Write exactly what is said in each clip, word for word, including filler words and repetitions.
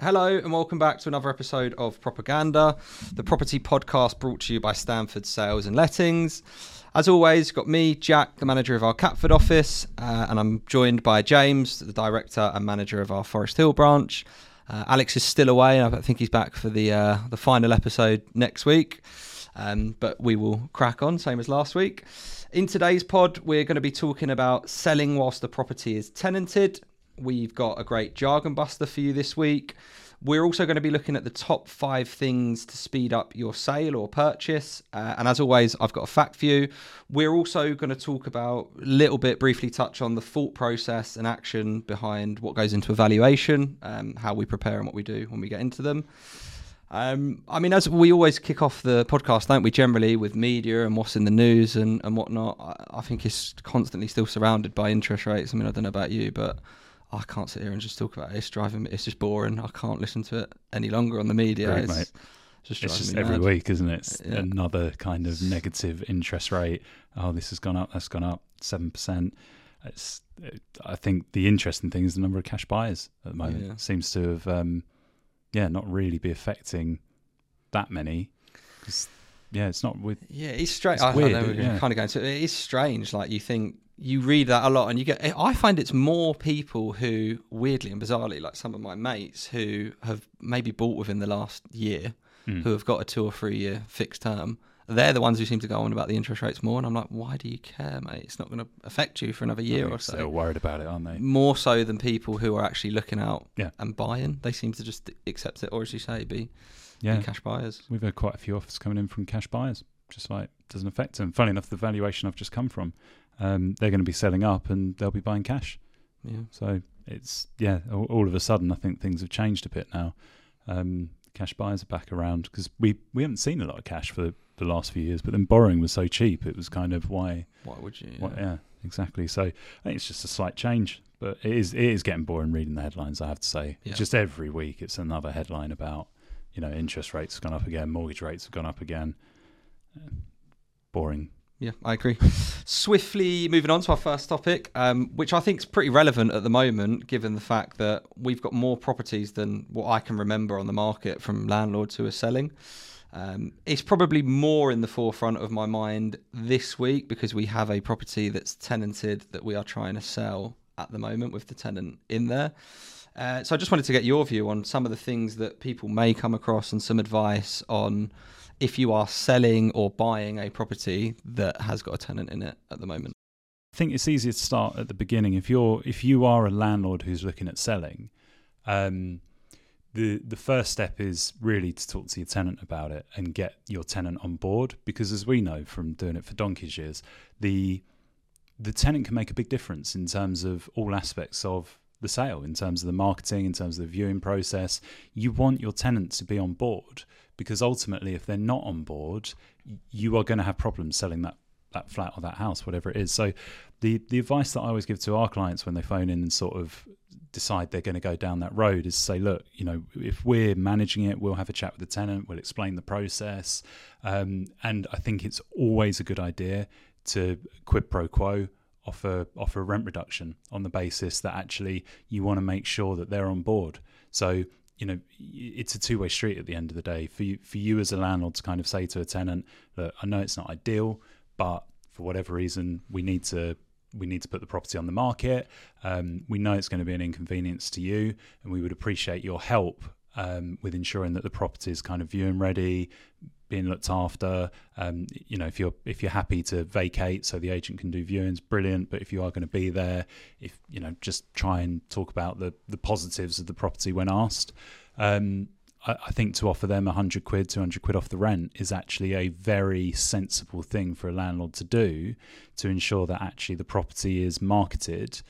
Hello and welcome back to another episode of Propergander, the property podcast brought to you by Stanford Sales and Lettings. As always, got me, Jack, the manager of our Catford office, uh, and I'm joined by James, the director and manager of our Forest Hill branch. Uh, Alex is still away, and I think he's back for the uh, the final episode next week, um, but we will crack on, same as last week. In today's pod, we're going to be talking about selling whilst the property is tenanted. We've got a great jargon buster for you this week. We're also going to be looking at the top five things to speed up your sale or purchase. Uh, and as always, I've got a fact for you. We're also going to talk about a little bit, briefly touch on the thought process and action behind what goes into evaluation, um, how we prepare and what we do when we get into them. Um, I mean, as we always kick off the podcast, don't we, generally with media and what's in the news and, and whatnot, I, I think it's constantly still surrounded by interest rates. I mean, I don't know about you, but I can't sit here and just talk about it. It's driving me. It's just boring. I can't listen to it any longer on the media. Great, it's, mate. It's just, it's just every week, isn't it? It's yeah. Another kind of negative interest rate. Oh, this has gone up. That's gone up seven percent. It's, it, I think the interesting thing is the number of cash buyers at the moment. Yeah. It seems to have, um, yeah, not really be affecting that many. Yeah, it's not with. Yeah, it's strange. It's I weird, know, we're yeah. kind of going to. It is strange. Like you think. You read that a lot and you get, I find it's more people who, weirdly and bizarrely, like some of my mates who have maybe bought within the last year, mm. who have got a two or three year fixed term, they're the ones who seem to go on about the interest rates more. And I'm like, why do you care, mate? It's not going to affect you for another year or so. They're worried about it, aren't they? More so than people who are actually looking out yeah. and buying. They seem to just accept it or, as you say, be, yeah. be cash buyers. We've had quite a few offers coming in from cash buyers. Just like, doesn't affect them. Funny enough, the valuation I've just come from, Um, they're going to be selling up and they'll be buying cash. Yeah. So it's, yeah, all, all of a sudden I think things have changed a bit now. Um, cash buyers are back around because we, we haven't seen a lot of cash for the, the last few years, but then borrowing was so cheap. It was kind of why. Why would you? Yeah, why, yeah exactly. So I think it's just a slight change, but it is, it is getting boring reading the headlines, I have to say. Yeah. Just every week it's another headline about, you know, interest rates have gone up again, mortgage rates have gone up again. Uh, boring. Yeah, I agree. Swiftly moving on to our first topic, um, which I think is pretty relevant at the moment, given the fact that we've got more properties than what I can remember on the market from landlords who are selling. Um, it's probably more in the forefront of my mind this week because we have a property that's tenanted that we are trying to sell at the moment with the tenant in there. Uh, so I just wanted to get your view on some of the things that people may come across and some advice on if you are selling or buying a property that has got a tenant in it at the moment. I think it's easier to start at the beginning. If you're if you are a landlord who's looking at selling, um, the the first step is really to talk to your tenant about it and get your tenant on board. Because as we know from doing it for donkey's years, the the tenant can make a big difference in terms of all aspects of the sale, in terms of the marketing, in terms of the viewing process. You want your tenant to be on board because ultimately if they're not on board, you are going to have problems selling that, that flat or that house, whatever it is. So the, the advice that I always give to our clients when they phone in and sort of decide they're going to go down that road is to say, look, you know, if we're managing it, we'll have a chat with the tenant, we'll explain the process. Um, and I think it's always a good idea to quid pro quo, offer offer a rent reduction on the basis that actually you want to make sure that they're on board. So, you know, it's a two-way street at the end of the day. For you, for you as a landlord to kind of say to a tenant, look, I know it's not ideal, but for whatever reason, we need to we need to put the property on the market. Um, we know it's going to be an inconvenience to you, and we would appreciate your help um, with ensuring that the property is kind of viewing ready, being looked after. Um, you know, if you're if you're happy to vacate so the agent can do viewings, brilliant. But if you are going to be there, if you know, just try and talk about the the positives of the property when asked. Um, I, I think to offer them one hundred quid, two hundred quid off the rent is actually a very sensible thing for a landlord to do to ensure that actually the property is marketed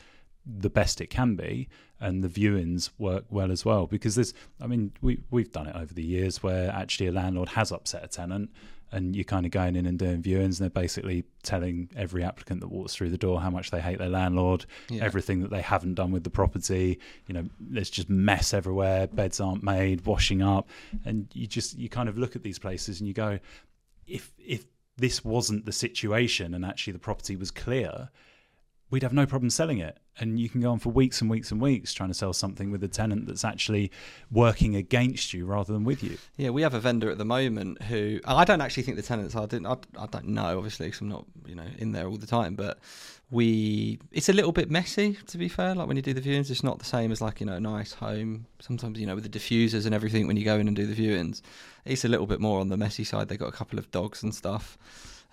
the best it can be and the viewings work well as well, because there's I mean we, we've done it over the years where actually a landlord has upset a tenant and you're kind of going in and doing viewings and they're basically telling every applicant that walks through the door how much they hate their landlord, yeah. everything that they haven't done with the property, you know, there's just mess everywhere, beds aren't made, washing up, and you just you kind of look at these places and you go, if if this wasn't the situation and actually the property was clear, we'd have no problem selling it. And you can go on for weeks and weeks and weeks trying to sell something with a tenant that's actually working against you rather than with you. Yeah, we have a vendor at the moment who, I don't actually think the tenants are, I, didn't, I, I don't know, obviously, because I'm not, you know, in there all the time, but we, it's a little bit messy, to be fair. Like when you do the viewings, it's not the same as like, you know, a nice home. Sometimes, you know, with the diffusers and everything, when you go in and do the viewings, it's a little bit more on the messy side. They've got a couple of dogs and stuff.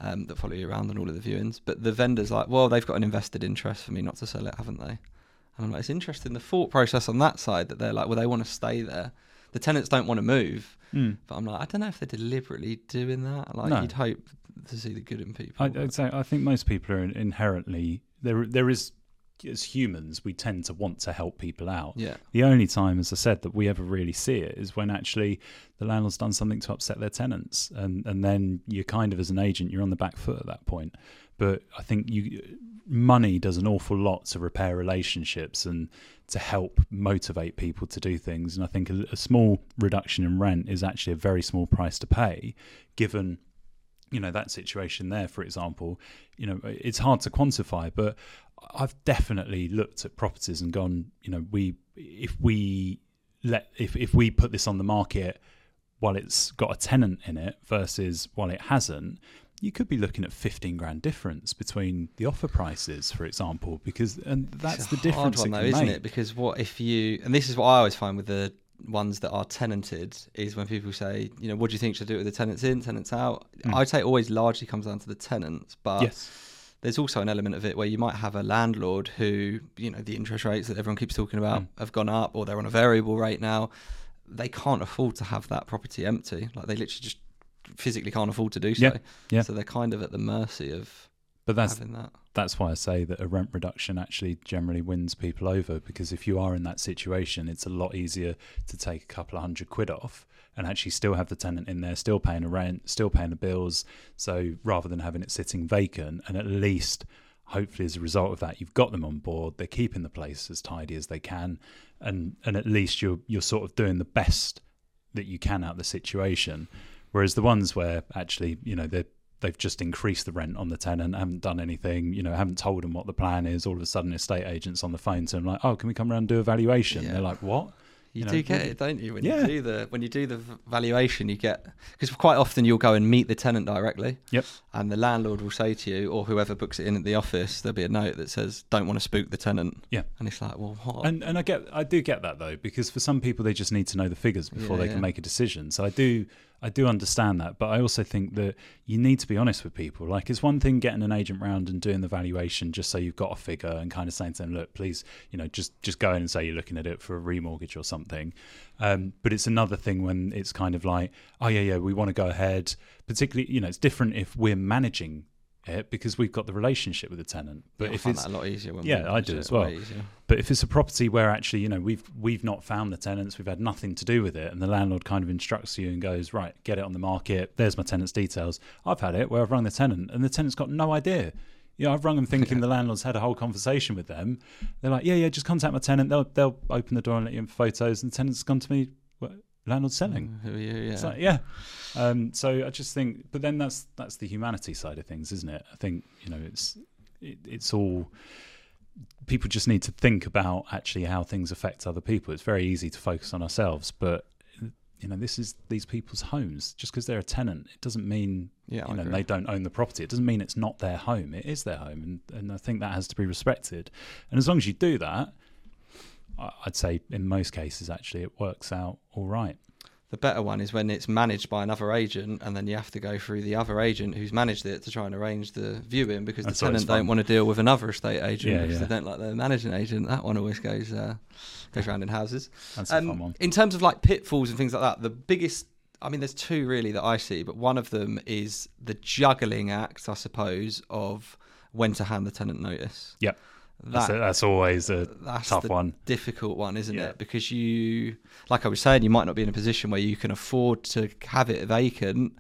Um, that follow you around on all of the viewings, but the vendor's like, well, they've got an invested interest for me not to sell it, haven't they? And I'm like, it's interesting the thought process on that side, that they're like, well, they want to stay there, the tenants don't want to move. Mm. But I'm like, I don't know if they're deliberately doing that. Like, no. You'd hope to see the good in people. I, say, I think most people are inherently there. There is, as humans, we tend to want to help people out. Yeah. The only time, as I said, that we ever really see it is when actually the landlord's done something to upset their tenants, and and then you're kind of, as an agent, you're on the back foot at that point. But I think you money does an awful lot to repair relationships and to help motivate people to do things. And I think a, a small reduction in rent is actually a very small price to pay, given, you know, that situation there, for example. You know, it's hard to quantify, but I've definitely looked at properties and gone, you know, we if we let if, if we put this on the market while it's got a tenant in it versus while it hasn't, you could be looking at fifteen grand difference between the offer prices, for example, because and that's the difference. It's a hard one though, isn't it? Because what if you, and this is what I always find with the ones that are tenanted, is when people say, you know, what do you think should I do with the tenants in, tenants out? Mm. I'd say it always largely comes down to the tenants, but yes. There's also an element of it where you might have a landlord who, you know, the interest rates that everyone keeps talking about mm. have gone up, or they're on a variable rate now. They can't afford to have that property empty. Like they literally just physically can't afford to do so. Yeah. Yeah. So they're kind of at the mercy of but that's, having that. That's why I say that a rent reduction actually generally wins people over, because if you are in that situation, it's a lot easier to take a couple of hundred quid off and actually still have the tenant in there, still paying a rent, still paying the bills. So rather than having it sitting vacant, and at least hopefully as a result of that, you've got them on board, they're keeping the place as tidy as they can, and and at least you're you're sort of doing the best that you can out of the situation. Whereas the ones where actually, you know, they're they've just increased the rent on the tenant, haven't done anything, you know, haven't told them what the plan is, all of a sudden estate agents on the phone to them like, oh, can we come around and do a valuation? Yeah. They're like, what? You, you know, do get it, don't you? When yeah. you do the when you do the valuation, you get, because quite often you'll go and meet the tenant directly. Yep. And the landlord will say to you, or whoever books it in at the office, there'll be a note that says, "Don't want to spook the tenant." Yeah. And it's like, well, what? And and I get, I do get that though, because for some people they just need to know the figures before yeah, they yeah. can make a decision. So I do, I do understand that, but I also think that you need to be honest with people. Like, it's one thing getting an agent round and doing the valuation just so you've got a figure and kind of saying to them, "Look, please, you know, just just go in and say you're looking at it for a remortgage or something." Thing. Um, but it's another thing when it's kind of like, oh yeah, yeah, we want to go ahead. Particularly, you know, it's different if we're managing it because we've got the relationship with the tenant. But yeah, if I find it's that a lot easier, when yeah, I do as well. But if it's a property where actually, you know, we've we've not found the tenants, we've had nothing to do with it, and the landlord kind of instructs you and goes, right, get it on the market. There's my tenant's details. I've had it where I've rung the tenant, and the tenant's got no idea. Yeah, you know, I've rung them thinking yeah. the landlord's had a whole conversation with them. They're like, yeah, yeah, just contact my tenant. They'll they'll open the door and let you in for photos. And the tenant's gone to me, what, landlord's selling. Who are you? Yeah. It's like, yeah. Um, so I just think, but then that's that's the humanity side of things, isn't it? I think, you know, it's it, it's all, people just need to think about actually how things affect other people. It's very easy to focus on ourselves, but you know, this is these people's homes. Just because they're a tenant, it doesn't mean yeah, you know, they don't own the property. It doesn't mean it's not their home. It is their home, and, and I think that has to be respected. And as long as you do that, I'd say in most cases, actually, it works out all right. The better one is when it's managed by another agent, and then you have to go through the other agent who's managed it to try and arrange the viewing, because the That's tenant don't want to deal with another estate agent yeah, because yeah. they don't like their managing agent. That one always goes uh, goes around in houses. That's um, a fun one. In terms of like pitfalls and things like that, the biggest, I mean, there's two really that I see, but one of them is the juggling act, I suppose, of when to hand the tenant notice. Yep. That, that's, a, that's always a that's tough the one. Difficult one, isn't yeah. it? Because you, like I was saying, you might not be in a position where you can afford to have it vacant,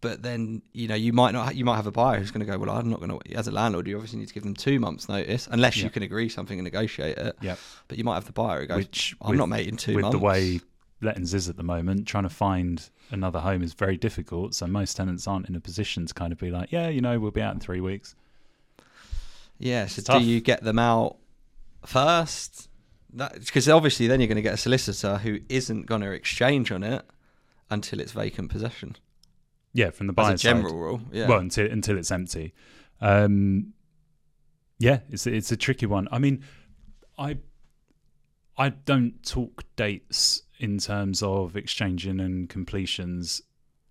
but then, you know, you might not. You might have a buyer who's going to go, well, I'm not going to. As a landlord, you obviously need to give them two months' notice, unless yeah. you can agree something and negotiate it. Yeah. But you might have the buyer who goes, Which, I'm with, not making two with months. With the way lettings is at the moment, trying to find another home is very difficult. So most tenants aren't in a position to kind of be like, yeah, you know, we'll be out in three weeks. Yeah, so do you get them out first? Because obviously then you're going to get a solicitor who isn't going to exchange on it until it's vacant possession. Yeah, from the buyer's side. As a general rule, yeah. Well, until until it's empty. Um, yeah, it's it's a tricky one. I mean, I I don't talk dates in terms of exchanging and completions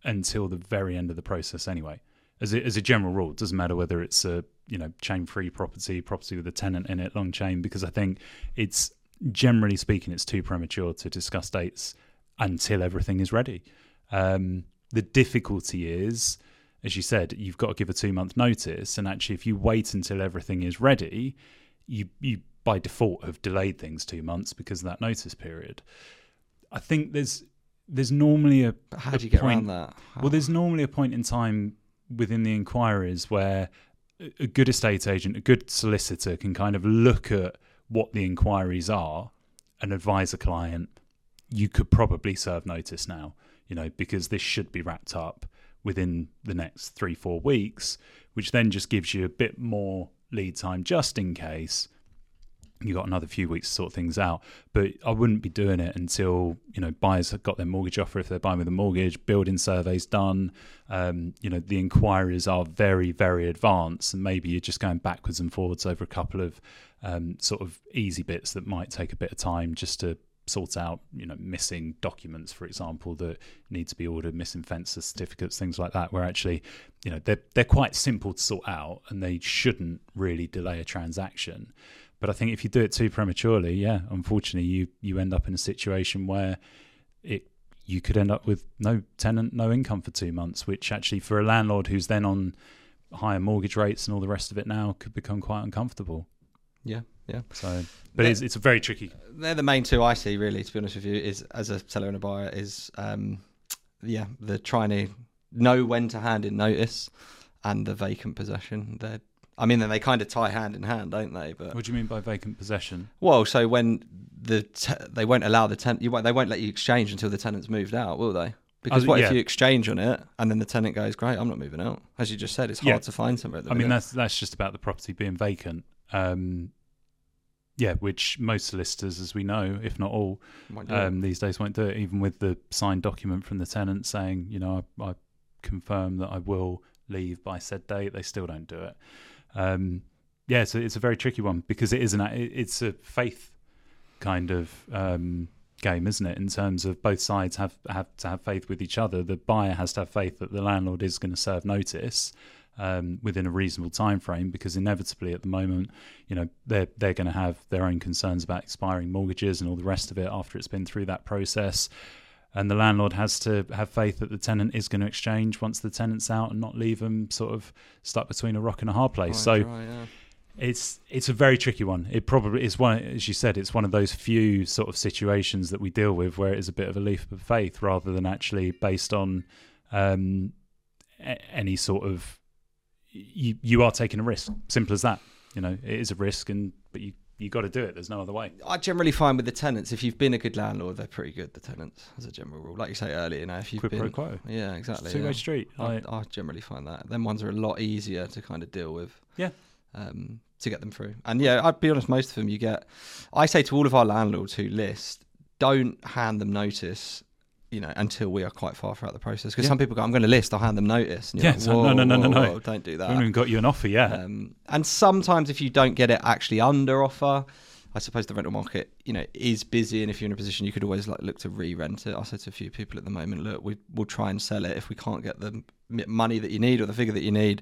until the very end of the process anyway. As a, as a general rule, it doesn't matter whether it's a, you know, chain-free property, property with a tenant in it, long chain, because I think it's, generally speaking, it's too premature to discuss dates until everything is ready. Um, the difficulty is, as you said, you've got to give a two-month notice, and actually if you wait until everything is ready, you, you by default have delayed things two months because of that notice period. I think there's there's normally a but how a do you get point, around that? How? Well, there's normally a point in time within the inquiries where a good estate agent, a good solicitor can kind of look at what the inquiries are and advise a client, you could probably serve notice now, you know, because this should be wrapped up within the next three, four weeks, which then just gives you a bit more lead time just in case you got another few weeks to sort things out. But I wouldn't be doing it until, you know, buyers have got their mortgage offer if they're buying with a mortgage, building surveys done, um, you know, the inquiries are very, very advanced, and maybe you're just going backwards and forwards over a couple of um, sort of easy bits that might take a bit of time just to sort out, you know, missing documents, for example, that need to be ordered, missing FENSA certificates, things like that, where actually, you know, they're, they're quite simple to sort out and they shouldn't really delay a transaction. But I think if you do it too prematurely, yeah, unfortunately, you you end up in a situation where it you could end up with no tenant, no income for two months, which actually for a landlord who's then on higher mortgage rates and all the rest of it now could become quite uncomfortable. Yeah, yeah. So, but it's, it's a very tricky. They're the main two I see, really, to be honest with you, is as a seller and a buyer is, um, yeah, the trying to know when to hand in notice and the vacant possession. They're I mean, they kind of tie hand in hand, don't they? But what do you mean by vacant possession? Well, so when the te- they won't allow the tenant, you won't, they won't let you exchange until the tenant's moved out, will they? Because oh, what yeah. if you exchange on it and then the tenant goes, "Great, I'm not moving out." As you just said, it's yeah. hard to find somewhere. At the I minute. mean, that's that's just about the property being vacant. Um, yeah, which most solicitors, as we know, if not all, um, these days won't do it, even with the signed document from the tenant saying, "You know, I, I confirm that I will leave by said date." They still don't do it. Um, yeah, so it's a very tricky one because it is an it's a faith kind of um, game, isn't it? In terms of both sides have, have to have faith with each other. The buyer has to have faith that the landlord is going to serve notice um, within a reasonable time frame, because inevitably at the moment, you know, they're they're going to have their own concerns about expiring mortgages and all the rest of it after it's been through that process. And the landlord has to have faith that the tenant is going to exchange once the tenant's out and not leave them sort of stuck between a rock and a hard place. Right, so right, yeah. it's it's a very tricky one. It probably is one, as you said, it's one of those few sort of situations that we deal with where it is a bit of a leap of faith rather than actually based on um, any sort of, you, you are taking a risk, simple as that. You know, it is a risk, and but you you got to do it. There's no other way. I generally find with the tenants, if you've been a good landlord, they're pretty good, the tenants, as a general rule. Like you say earlier, you know, if you've Quid been... Quid pro quo. Yeah, exactly. Two-way yeah. street. I, I generally find that. Them ones are a lot easier to kind of deal with. Yeah. Um, to get them through. And yeah, I'd be honest, most of them you get... I say to all of our landlords who list, don't hand them notice, you know, until we are quite far throughout the process. Because yeah. some people go, I'm going to list, I'll hand them notice. And you're yeah, like, whoa, so no, no, no, whoa, no, no. Whoa, don't do that. We haven't even got you an offer yet. Um, and sometimes if you don't get it actually under offer, I suppose the rental market, you know, is busy. And if you're in a position, you could always like look to re-rent it. I said to a few people at the moment, look, we, we'll try and sell it. If we can't get the money that you need or the figure that you need,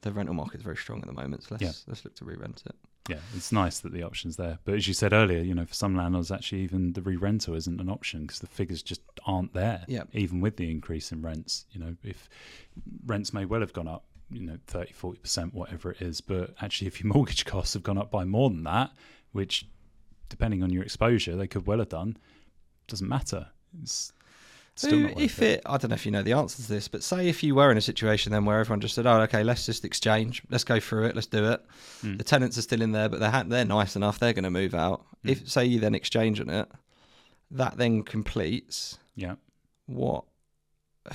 the rental market is very strong at the moment. So let's, yeah. let's look to re-rent it. Yeah, it's nice that the option's there. But as you said earlier, you know, for some landlords, actually even the re-rental isn't an option because the figures just aren't there, yeah. even with the increase in rents. You know, if rents may well have gone up, you know, thirty, forty percent, whatever it is. But actually, if your mortgage costs have gone up by more than that, which depending on your exposure, they could well have done, doesn't matter. It's still not worth if it. it. I don't know if you know the answer to this, but say if you were in a situation then where everyone just said, "Oh, okay, let's just exchange, let's go through it, let's do it." Mm. The tenants are still in there, but they're ha- they're nice enough; they're going to move out. Mm. If say you then exchange on it, that then completes. Yeah. What?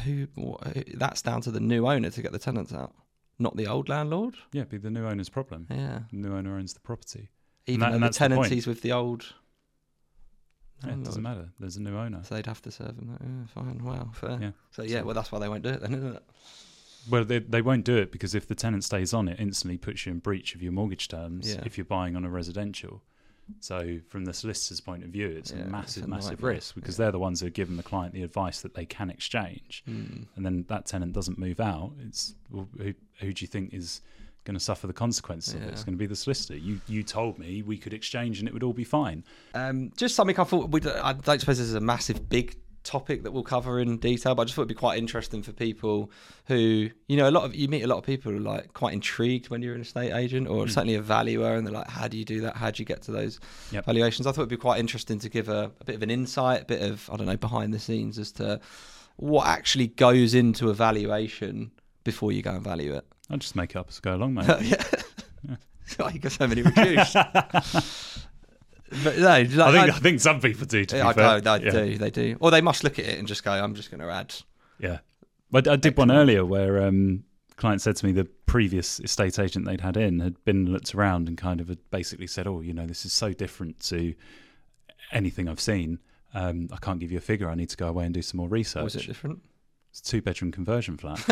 Who? What, that's down to the new owner to get the tenants out. not the old landlord. Yeah, it'd be the new owner's problem. Yeah. The new owner owns the property. Even that, though the tenancy's the with the old yeah, landlord. It doesn't matter. There's a new owner. So they'd have to serve him. Yeah, fine, wow, fair. Yeah. So yeah, well, that's why they won't do it then, isn't it? Well, they they won't do it because if the tenant stays on, it instantly puts you in breach of your mortgage terms yeah. if you're buying on a residential. So from the solicitor's point of view, it's yeah, a massive, it's massive risk because yeah. they're the ones who are giving the client the advice that they can exchange. Mm. And then that tenant doesn't move out. It's well, who, who do you think is going to suffer the consequences yeah. of it? It's going to be the solicitor. You you told me we could exchange and it would all be fine. Um, just something I thought, we'd, I don't suppose this is a massive big topic that we'll cover in detail, but I just thought it'd be quite interesting for people who, you know, a lot of you meet a lot of people who are like quite intrigued when you're an estate agent or mm. certainly a valuer, and they're like, how do you do that? How do you get to those yep. valuations? I thought it'd be quite interesting to give a, a bit of an insight, a bit of, I don't know, behind the scenes as to what actually goes into a valuation before you go and value it. I'll just make it up as I go along, mate. yeah. yeah. Oh, you got so many reviews. But no, like, I think I, I think some people do. To yeah, be I, fair. I, I yeah. do. They do, or they must look at it and just go, "I'm just going to add." Yeah, but I did Excellent. one earlier where um, a client said to me the previous estate agent they'd had in had been looked around and kind of had basically said, "Oh, you know, this is so different to anything I've seen. Um, I can't give you a figure. I need to go away and do some more research." Was it different? It's a two-bedroom conversion flat.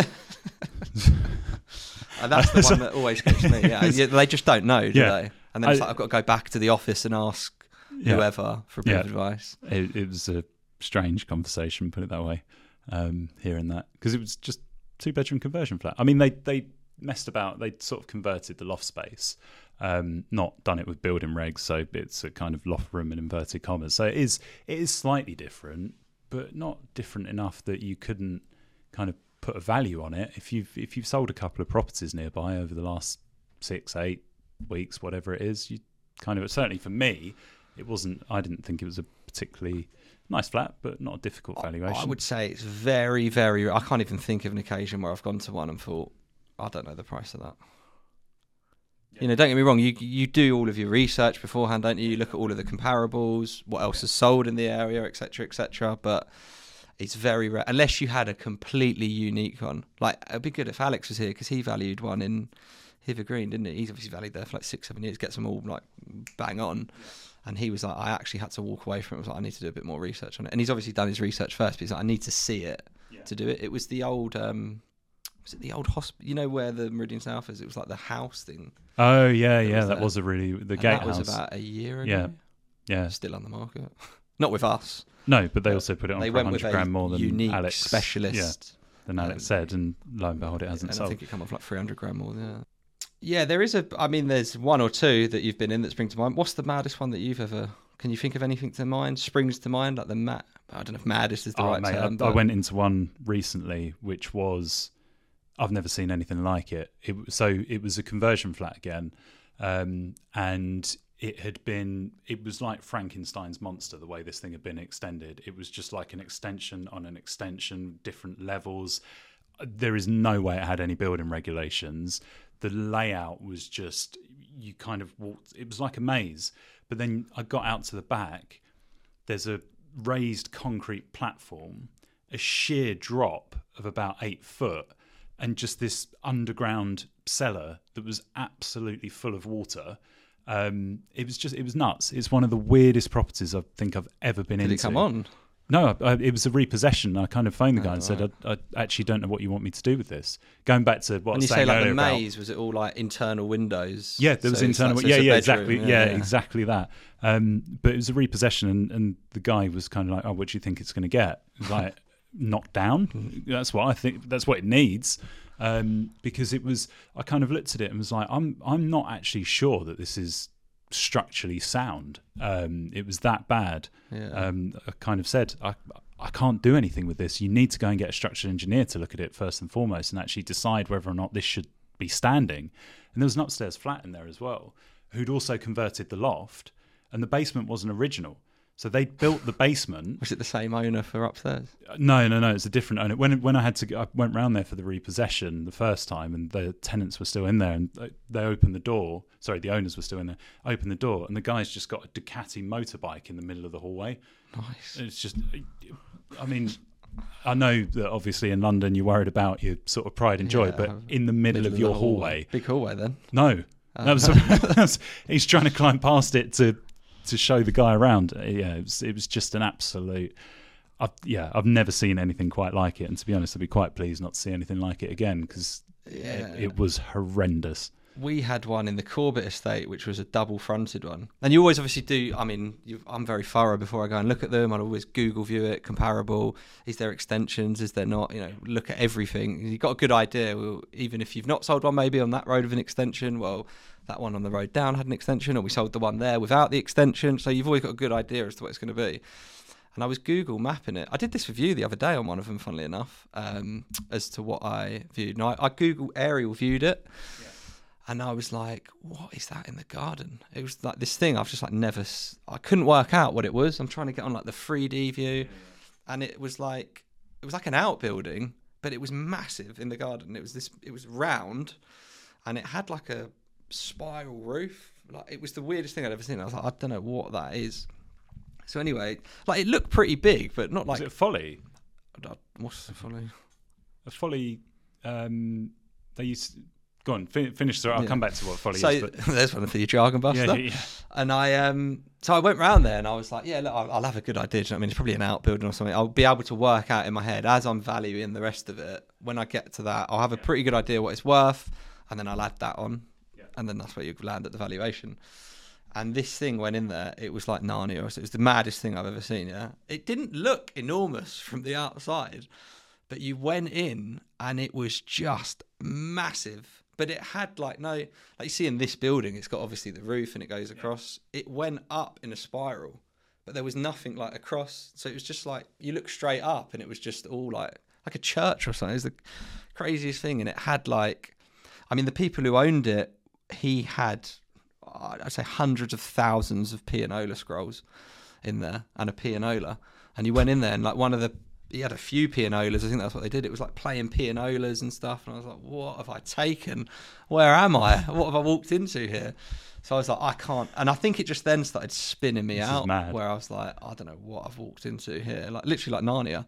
And that's the one that always gets me. Yeah, they just don't know, do yeah. they? And then it's I, like, I've got to go back to the office and ask yeah. whoever for a bit yeah. of advice. It, it was a strange conversation, put it that way, um, hearing that. Because it was just two-bedroom conversion flat. I mean, they, they messed about. They sort of converted the loft space, um, not done it with building regs. So it's a kind of loft room in inverted commas. So it is it is slightly different, but not different enough that you couldn't kind of put a value on it. If you've, if you've sold a couple of properties nearby over the last six, eight, weeks, whatever it is, you kind of, certainly for me, it wasn't, I didn't think it was a particularly nice flat, but not a difficult valuation. I would say it's very, very, I can't even think of an occasion where I've gone to one and thought, I don't know the price of that. Yeah. You know, don't get me wrong, you you do all of your research beforehand, don't you? You look at all of the comparables, what else yeah. is sold in the area, et cetera, et cetera, but it's very rare, unless you had a completely unique one. Like, it'd be good if Alex was here, because he valued one in Hither Green, didn't he? He's obviously valued there for like six, seven years, gets them all like bang on. And he was like, I actually had to walk away from it. I was like, I need to do a bit more research on it. And he's obviously done his research first, but he's like, I need to see it yeah. to do it. It was the old, um, was it the old hospital? You know where the Meridian South is? It was like the house thing. Oh, yeah, that yeah. Was that there. was a really, the gatehouse. That was about a year ago. Yeah. Yeah. Still on the market. Not with us. No, but they but also put it on they for went one hundred with grand a more than unique Alex. specialist. Yeah, than Alex um, said. And lo and behold, it hasn't and sold. I think it came off like three hundred grand more. Yeah. Yeah, there is a, I mean, there's one or two that you've been in that spring to mind. What's the maddest one that you've ever, can you think of anything to mind? Springs to mind, like the mad, I don't know if maddest is the oh, right mate, term. I, but... I went into one recently, which was, I've never seen anything like it. it so it was a conversion flat again. Um, and it had been, it was like Frankenstein's monster, the way this thing had been extended. It was just like an extension on an extension, different levels. There is no way it had any building regulations. The layout was just, you kind of walked, it was like a maze. But then I got out to the back, there's a raised concrete platform, a sheer drop of about eight foot, and just this underground cellar that was absolutely full of water. Um, it was just, it was nuts. It's one of the weirdest properties I think I've ever been Did into. Did it come on? No, I, it was a repossession. I kind of phoned the guy oh, and said, right. I, I actually don't know what you want me to do with this. Going back to what I was saying earlier about... When you say like the maze, about, was it all like internal windows? Yeah, there was so internal... Like, yeah, yeah, exactly, yeah, yeah, exactly that. Um, but it was a repossession and, and the guy was kind of like, oh, what do you think it's going to get? It was like, knocked down? That's what I think, that's what it needs. Um, because it was... I kind of looked at it and was like, I'm I'm not actually sure that this is... structurally sound. Um it was that bad. yeah. um I kind of said, I I can't do anything with this. You need to go and get a structural engineer to look at it first and foremost and actually decide whether or not this should be standing. And there was an upstairs flat in there as well who'd also converted the loft, and the basement wasn't original, so they built the basement. Was it the same owner for upstairs? No, no, no. It's a different owner. When when I had to, I went round there for the repossession the first time, and the tenants were still in there, and they opened the door. Sorry, the owners were still in there. Opened the door, and the guy's just got a Ducati motorbike in the middle of the hallway. Nice. It's just, I mean, I know that obviously in London you're worried about your sort of pride and joy, yeah, but in the middle, middle of, of your hallway. Big hallway then? No. Uh, that was, that was, he's trying to climb past it to to show the guy around. Yeah, it was, it was just an absolute... I've, yeah, I've never seen anything quite like it. And to be honest, I'd be quite pleased not to see anything like it again, because yeah. it, it was horrendous. We had one in the Corbett estate, which was a double-fronted one. And you always obviously do, I mean, you, I'm very thorough before I go and look at them. I'll always Google view it, comparable. Is there extensions? Is there not? You know, look at everything. You've got a good idea. Well, even if you've not sold one maybe on that road with an extension, well, that one on the road down had an extension, or we sold the one there without the extension. So you've always got a good idea as to what it's going to be. And I was Google mapping it. I did this review the other day on one of them, funnily enough, um, as to what I viewed. And I, I Google aerial viewed it. Yeah. And I was like, what is that in the garden? It was like this thing. I've just like never, I couldn't work out what it was. I'm trying to get on like the three D view. And it was like, it was like an outbuilding, but it was massive in the garden. It was this, it was round and it had like a spiral roof. Like it was the weirdest thing I'd ever seen. I was like, I don't know what that is. So anyway, like it looked pretty big, but not like. Is it a folly? What's a folly? A folly, um, they used to, Go on, fin- finish the. I'll yeah. come back to what folly so, is. But... there's one for your jargon buster. Yeah, yeah, yeah. And I, um, so I went round there and I was like, yeah, look, I'll, I'll have a good idea. Do you know what I mean? It's probably an outbuilding or something. I'll be able to work out in my head as I'm valuing the rest of it. When I get to that, I'll have a pretty good idea what it's worth, and then I'll add that on, yeah. and then that's where you land at the valuation. And this thing went in there. It was like Narnia. It was the maddest thing I've ever seen. Yeah, it didn't look enormous from the outside, but you went in and it was just massive. But it had like no, like you see in this building, it's got obviously the roof and it goes across. Yeah. It went up in a spiral, but there was nothing like across. So it was just like, you look straight up and it was just all like, like a church or something. It was the craziest thing. And it had like, I mean, the people who owned it, he had, I'd say hundreds of thousands of pianola scrolls in there and a pianola. And you went in there and like one of the, he had a few pianolas. I think that's what they did. It was like playing pianolas and stuff. And I was like, what have I taken? Where am I? What have I walked into here? So I was like, I can't. And I think it just then started spinning me this out where I was like, I don't know what I've walked into here. Like literally like Narnia. And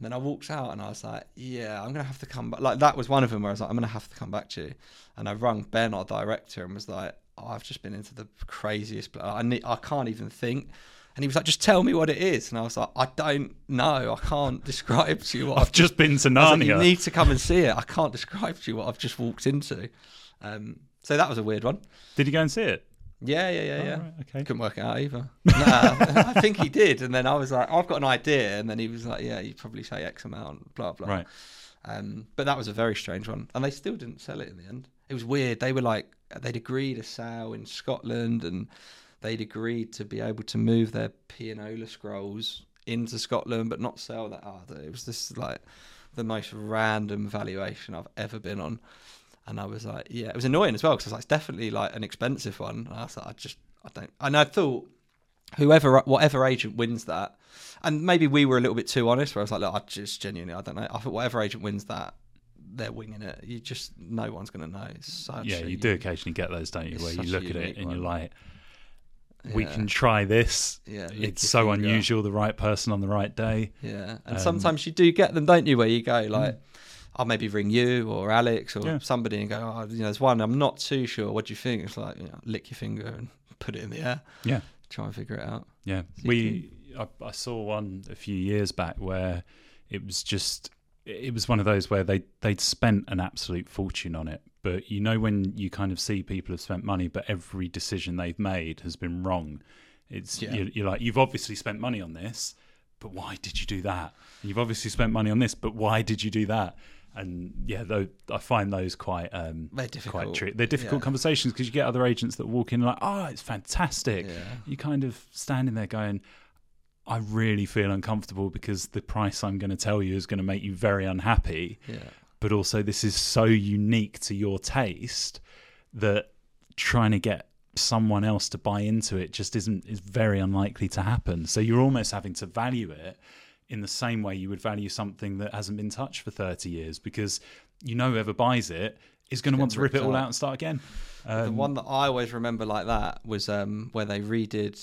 then I walked out and I was like, yeah, I'm going to have to come back. Like that was one of them where I was like, I'm going to have to come back to you. And I rung Ben, our director, and was like, oh, I've just been into the craziest. I need, I can't even think. And he was like, just tell me what it is. And I was like, I don't know. I can't describe to you what I've, I've just been to Narnia. Like, you need to come and see it. I can't describe to you what I've just walked into. Um, so that was a weird one. Did you go and see it? Yeah, yeah, yeah, oh, yeah. Right, okay. Couldn't work it out either. Nah, I think he did. And then I was like, I've got an idea. And then he was like, yeah, you probably say X amount, blah, blah. Right. Um, but that was a very strange one. And they still didn't sell it in the end. It was weird. They were like, they'd agreed a sale in Scotland and... they'd agreed to be able to move their pianola scrolls into Scotland, but not sell that either. It was just like the most random valuation I've ever been on. And I was like, yeah, it was annoying as well. Cause I was like, it's definitely like an expensive one. And I was like, I just, I don't, and I thought whoever, whatever agent wins that. And maybe we were a little bit too honest where I was like, look, I just genuinely, I don't know. I thought whatever agent wins that, they're winging it. You just, no one's going to know. It's such yeah. A, you do occasionally get those, don't you? Where you look at it and you're like, we yeah. can try this. Yeah, it's so unusual. Up. The right person on the right day. Yeah, and um, sometimes you do get them, don't you? Where you go like, mm. I'll maybe ring you or Alex or yeah. somebody and go, oh, you know, there's one I'm not too sure. What do you think? It's like, you know, lick your finger and put it in the air. Yeah, try and figure it out. Yeah, so we. I, I saw one a few years back where it was just. It was one of those where they they'd spent an absolute fortune on it. But you know when you kind of see people have spent money, but every decision they've made has been wrong. It's yeah. you're, you're like, you've obviously spent money on this, but why did you do that? And you've obviously spent money on this, but why did you do that? And yeah, though I find those quite um, they're difficult. Quite tri- they're difficult yeah. conversations because you get other agents that walk in like, oh, it's fantastic. Yeah. You kind of standing there going, I really feel uncomfortable because the price I'm going to tell you is going to make you very unhappy. Yeah. But also this is so unique to your taste that trying to get someone else to buy into it just isn't is very unlikely to happen. So you're almost having to value it in the same way you would value something that hasn't been touched for thirty years because you know whoever buys it is going to want to rip it all out and start again. Um, the one that I always remember like that was um, where they redid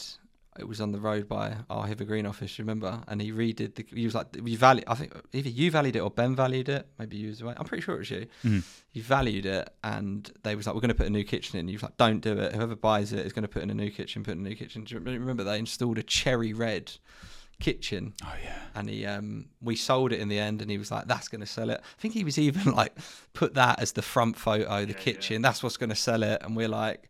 it was on the road by our Hither Green office, remember? And he redid the, he was like, we value, I think either you valued it or Ben valued it. Maybe you was away. I'm pretty sure it was you. Mm. You valued it and they was like, we're going to put a new kitchen in. You was like, don't do it. Whoever buys it is going to put in a new kitchen, put in a new kitchen. Do you remember they installed a cherry red kitchen? Oh yeah. And he, um, we sold it in the end and he was like, that's going to sell it. I think he was even like, put that as the front photo, the yeah, kitchen, yeah. That's what's going to sell it. And we're like,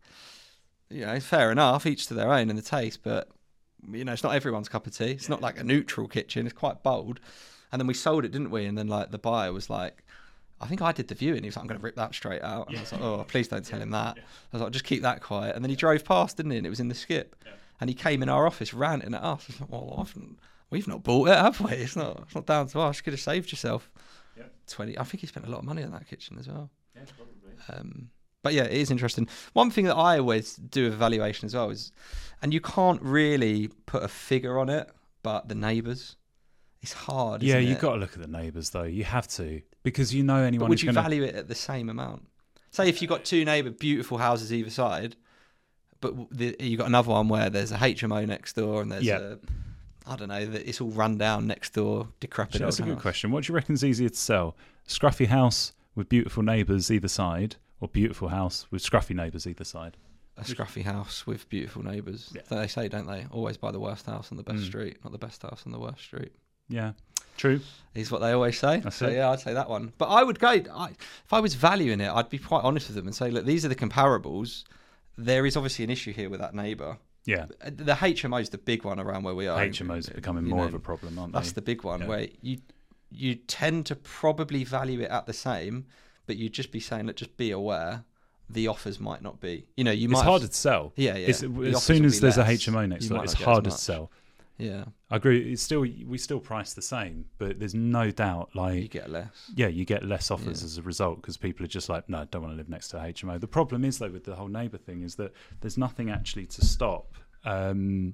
you know, fair enough, each to their own and the taste, but you know, it's not everyone's cup of tea. It's not like a neutral kitchen, it's quite bold. And then we sold it, didn't we? And then like the buyer was like, I think I did the viewing. He was like, I'm going to rip that straight out. And yeah. I was like, oh, please don't tell yeah. him that. Yeah. I was like, just keep that quiet. And then he drove past, didn't he? And it was in the skip. Yeah. And he came in our office ranting at us. I was like, well, I've, we've not bought it, have we? It's not, it's not down to us. You could have saved yourself yeah. twenty. I think he spent a lot of money on that kitchen as well. Yeah, probably. Um, But yeah, it is interesting. One thing that I always do with evaluation as well is, and you can't really put a figure on it, but the neighbours, it's hard, isn't it? Yeah, you've got to look at the neighbours though. You have to, because you know anyone who's going to... But would you value it at the same amount? Say if you've got two neighbour, beautiful houses either side, but the, you've got another one where there's a H M O next door and there's yeah. a, I don't know, it's all run down next door, decrepit. That's a good question. What do you reckon's easier to sell? Scruffy house with beautiful neighbours either side, or beautiful house with scruffy neighbours either side? A scruffy house with beautiful neighbours. Yeah. They say, don't they? Always buy the worst house on the best mm. street, not the best house on the worst street. Yeah, true. Is what they always say. That's so it. Yeah, I'd say that one. But I would go, I, if I was valuing it, I'd be quite honest with them and say, look, these are the comparables. There is obviously an issue here with that neighbour. Yeah. The H M O is the big one around where we are. H M Os are becoming you more know, of a problem, aren't they? That's the big one yeah. where you you tend to probably value it at the same, but you'd just be saying, look, just be aware, the offers might not be, you know, you might... It's harder to sell. Yeah, yeah. As soon as there's a H M O next door, it's harder to sell. Yeah. I agree. It's still, we still price the same, but there's no doubt, like... You get less. Yeah, you get less offers yeah. as a result, because people are just like, no, I don't want to live next to a H M O. The problem is, though, with the whole neighbour thing is that there's nothing actually to stop um,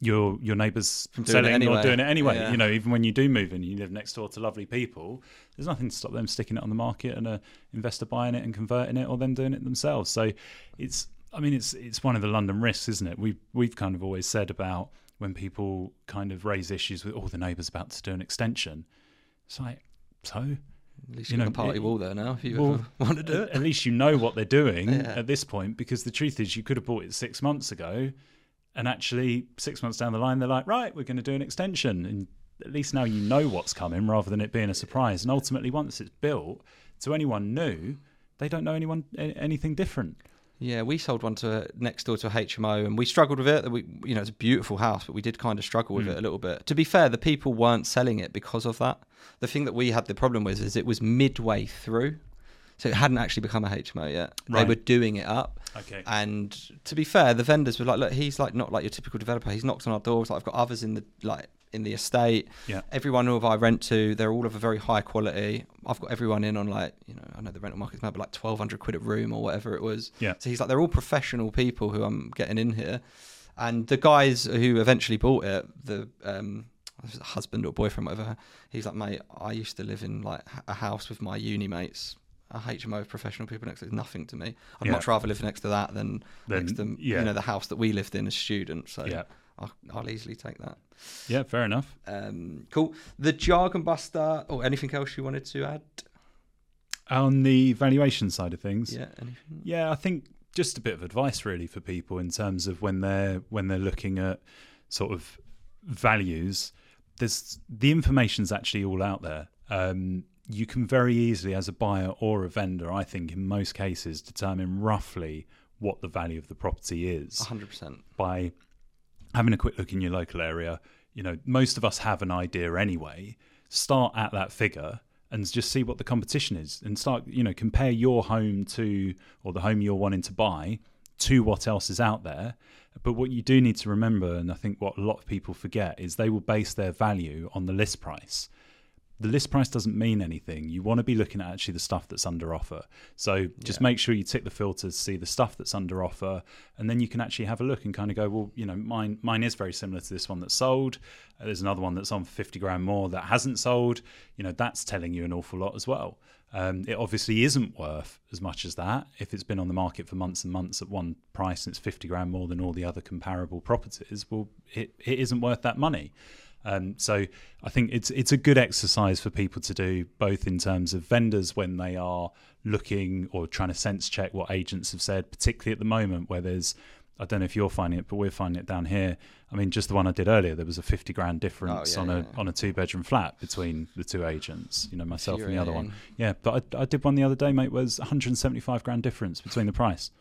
your your neighbours selling anyway. Or doing it anyway. Yeah. You know, even when you do move in, you live next door to lovely people, there's nothing to stop them sticking it on the market and an investor buying it and converting it, or them doing it themselves. So it's, I mean, it's it's one of the London risks, isn't it? We've, we've kind of always said about when people kind of raise issues with, oh, the neighbour's about to do an extension. It's like, so? At least you know, a party it, wall there now if you well, ever want to do it. At least you know what they're doing yeah. at this point, because the truth is you could have bought it six months ago, and actually, six months down the line, they're like, right, we're going to do an extension. And at least now you know what's coming, rather than it being a surprise. And ultimately, once it's built, to anyone new, they don't know anyone anything different. Yeah, we sold one to next door to a H M O, and we struggled with it. We, you know, it's a beautiful house, but we did kind of struggle with mm. it a little bit. To be fair, the people weren't selling it because of that. The thing that we had the problem with is it was midway through. So it hadn't actually become a H M O yet. Right. They were doing it up. Okay. And to be fair, the vendors were like, look, he's like not like your typical developer. He's knocked on our doors. Like, I've got others in the like in the estate. Yeah. Everyone who I rent to, they're all of a very high quality. I've got everyone in on like, you know, I know the rental market's mad, but like twelve hundred quid a room or whatever it was. Yeah. So he's like, they're all professional people who I'm getting in here. And the guys who eventually bought it, the um husband or boyfriend, whatever, he's like, mate, I used to live in like a house with my uni mates. A H M O of professional people next to it is nothing to me. I'd yeah. much rather live next to that than then, next to yeah. you know, the house that we lived in as students. So yeah. I'll, I'll easily take that. Yeah, fair enough. Um, cool. The jargon buster, or anything else you wanted to add? On the valuation side of things? Yeah, anything? Yeah, I think just a bit of advice really for people in terms of when they're when they're looking at sort of values. There's the information's actually all out there. Um You can very easily, as a buyer or a vendor, I think in most cases, determine roughly what the value of the property is. one hundred percent. By having a quick look in your local area. You know, most of us have an idea anyway. Start at that figure and just see what the competition is, and start, you know, compare your home to, or the home you're wanting to buy, to what else is out there. But what you do need to remember, and I think what a lot of people forget, is they will base their value on the list price. the list price doesn't mean anything. You want to be looking at actually the stuff that's under offer. So just yeah. make sure you tick the filters, see the stuff that's under offer, and then you can actually have a look and kind of go, well, you know, mine mine is very similar to this one that sold. Uh, there's another one that's on fifty grand more that hasn't sold. You know, that's telling you an awful lot as well. Um, it obviously isn't worth as much as that if it's been on the market for months and months at one price and it's fifty grand more than all the other comparable properties. Well, it, it isn't worth that money. Um, so I think it's it's a good exercise for people to do, both in terms of vendors when they are looking or trying to sense check what agents have said, particularly at the moment where there's, I don't know if you're finding it, but we're finding it down here. I mean, just the one I did earlier, there was a fifty grand difference oh, yeah, on a yeah. on a two bedroom flat between the two agents, you know, myself and the other in. one. Yeah, but I, I did one the other day, mate, where there's one hundred seventy-five grand difference between the price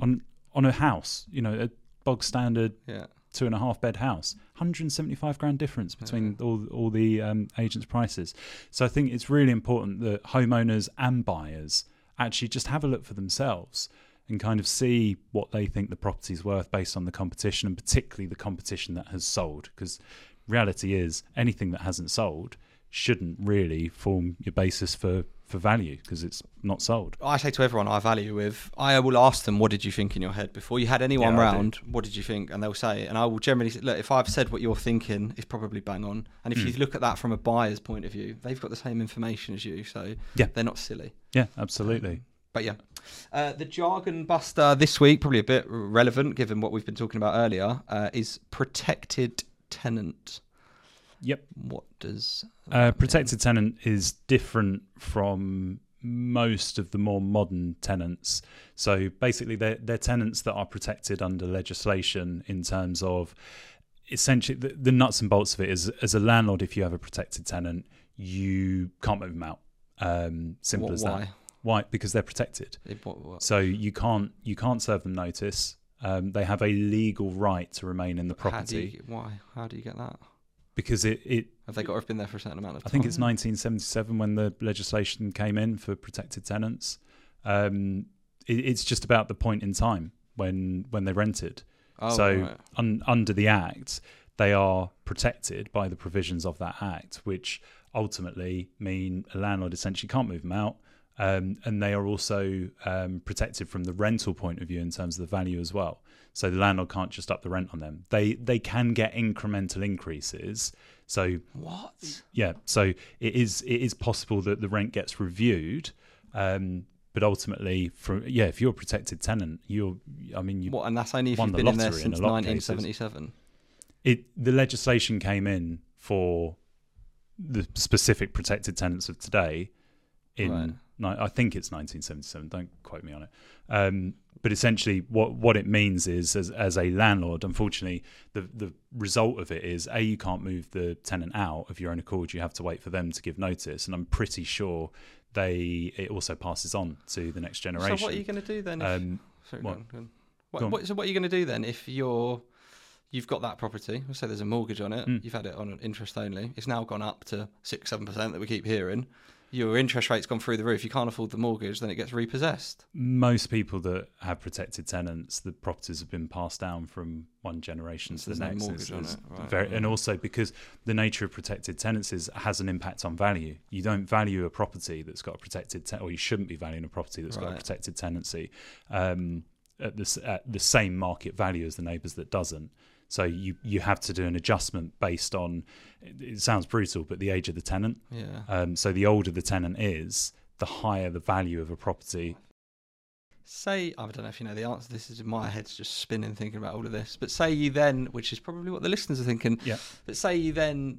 on on a house, you know, a bog standard. Yeah. Two and a half bed house, one hundred seventy-five grand difference between mm-hmm. all all the um, agents' prices. So I think it's really important that homeowners and buyers actually just have a look for themselves and kind of see what they think the property's worth based on the competition, and particularly the competition that has sold. Because reality is, anything that hasn't sold shouldn't really form your basis for for value, because it's not sold. I say to everyone I value with, I will ask them, what did you think in your head before you had anyone yeah, round? What did you think? And they'll say, and I will generally say, look, if I've said what you're thinking, it's probably bang on. And if mm. you look at that from a buyer's point of view, they've got the same information as you, so yeah. they're not silly. Yeah, absolutely. But yeah, uh, the jargon buster this week, probably a bit relevant given what we've been talking about earlier, uh, is protected tenant. Yep. What does uh, protected tenant is different from most of the more modern tenants. So basically, they're, they're tenants that are protected under legislation in terms of essentially the, the nuts and bolts of it is, as a landlord, if you have a protected tenant, you can't move them out. Um, simple what, as why? that. Why? Because they're protected. It, what, what? So you can't you can't serve them notice. Um, they have a legal right to remain in the property. How do you, why? How do you get that? Because it, it... Have they got to have been there for a certain amount of time? I think it's nineteen seventy-seven when the legislation came in for protected tenants. Um, it, it's just about the point in time when when they rented. Oh, so right. un, under the Act, they are protected by the provisions of that Act, which ultimately mean a landlord essentially can't move them out. Um, and they are also um, protected from the rental point of view in terms of the value as well. So the landlord can't just up the rent on them. They they can get incremental increases. So what? Yeah. So it is it is possible that the rent gets reviewed, um, but ultimately, from yeah, if you're a protected tenant, you're. I mean, you. What? And that's only if you've been in there since nineteen seventy-seven. It the legislation came in for the specific protected tenants of today. In right. no, I think it's nineteen seventy-seven. Don't quote me on it. Um, But essentially what, what it means is, as, as a landlord, unfortunately, the, the result of it is, A, you can't move the tenant out of your own accord. You have to wait for them to give notice. And I'm pretty sure they it also passes on to the next generation. So what are you going to do then? If, um, sorry, what, go on, go on. What, go on. What, so what are you going to do then if you're, you've got that property? Let's say there's a mortgage on it. Mm. You've had it on interest only. It's now gone up to six percent, seven percent that we keep hearing. Your interest rate's gone through the roof. You can't afford the mortgage, then it gets repossessed. Most people that have protected tenants, the properties have been passed down from one generation so to the next. Mortgage on it. Right, very, right. And also because the nature of protected tenancies has an impact on value. You don't value a property that's got a protected tenancy, or you shouldn't be valuing a property that's right. got a protected tenancy um, at, this, at the same market value as the neighbours that doesn't. So you, you have to do an adjustment based on, it sounds brutal, but the age of the tenant. Yeah. Um, so the older the tenant is, the higher the value of a property. Say, I don't know if you know the answer, this is my head's just spinning thinking about all of this, but say you then, which is probably what the listeners are thinking, yeah. but say you then,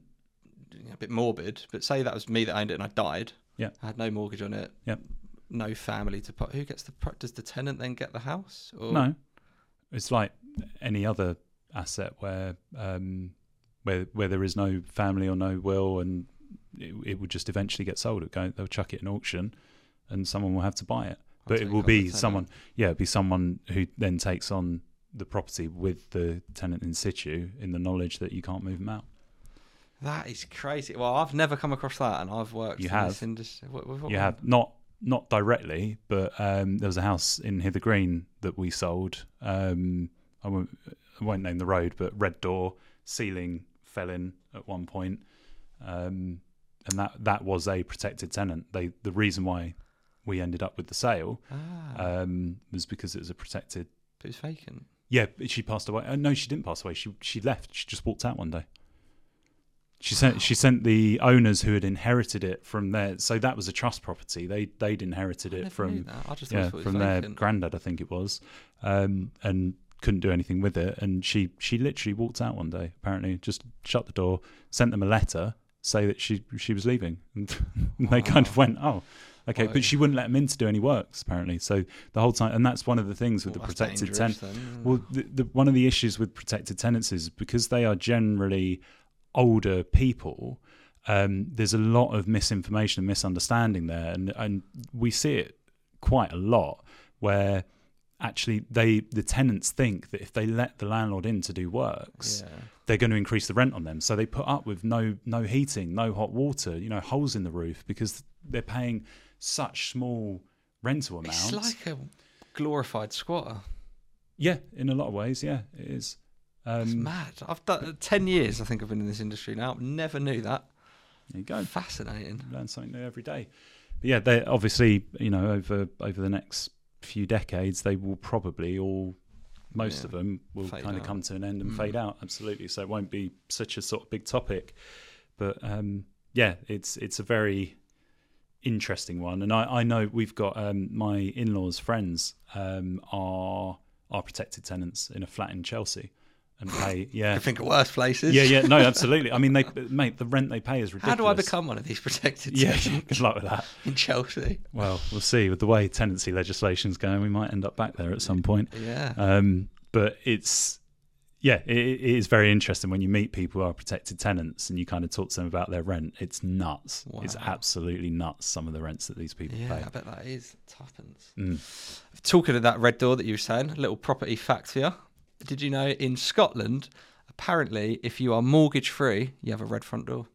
a bit morbid, but say that was me that owned it and I died. Yeah. I had no mortgage on it. Yeah. No family to put. Who gets the, does the tenant then get the house? Or? No. It's like any other asset where um where where there is no family or no will, and it, it would just eventually get sold. It'll go, they'll chuck it in auction and someone will have to buy it, but it will be someone yeah it'll be someone who then takes on the property with the tenant in situ, in the knowledge that you can't move them out. That is crazy. Well, I've never come across that, and I've worked you in have this industry. What, what, what you one? have not not directly, but um there was a house in Hither Green that we sold. um I won't, I won't name the road, but red door, ceiling fell in at one point. Um, and that that was a protected tenant. They the reason why we ended up with the sale ah. um, was because it was a protected. But it was vacant. Yeah, she passed away. Oh, no, she didn't pass away. She she left. She just walked out one day. She wow. sent she sent the owners who had inherited it from their. So that was a trust property. They they'd inherited I it from I just yeah, it from their vacant. granddad, I think it was, um, and couldn't do anything with it. And she she literally walked out one day. Apparently, just shut the door, sent them a letter, say that she she was leaving, and wow. they kind of went, oh. Okay, but she wouldn't let them in to do any works, apparently. So the whole time, and that's one of the things with well, the protected tenant. Well, the, the, one of the issues with protected tenants is because they are generally older people, um, there's a lot of misinformation and misunderstanding there. And, and we see it quite a lot where actually they the tenants think that if they let the landlord in to do works, yeah. they're going to increase the rent on them. So they put up with no no heating, no hot water, you know, holes in the roof because they're paying such small rental amounts. It's like a glorified squatter. Yeah, in a lot of ways, yeah, it is. Um, it's mad. I've done ten years, I think I've been in this industry now. Never knew that. There you go. Fascinating. Learn something new every day. But yeah, they obviously, you know, over over the next few decades, they will probably all, most yeah, of them will kind out. of come to an end and mm. fade out. Absolutely. So it won't be such a sort of big topic. But um, yeah, it's it's a very... interesting one, and I, I know we've got um, my in-laws' friends um, are are protected tenants in a flat in Chelsea, and pay. Yeah, I think of worse places. Yeah, yeah, no, absolutely. I mean, they mate the rent they pay is ridiculous. How do I become one of these protected tenants? Yeah, good luck with that in Chelsea. Well, we'll see. With the way tenancy legislation's going, we might end up back there at some point. Yeah. Um, but it's yeah, it, it is very interesting when you meet people who are protected tenants and you kind of talk to them about their rent. It's nuts. Wow. It's absolutely nuts, some of the rents that these people yeah, pay. Yeah, I bet that is. Tuppence. Mm. Talking of that red door that you were saying, a little property fact for you. Did you know in Scotland, apparently, if you are mortgage-free, you have a red front door?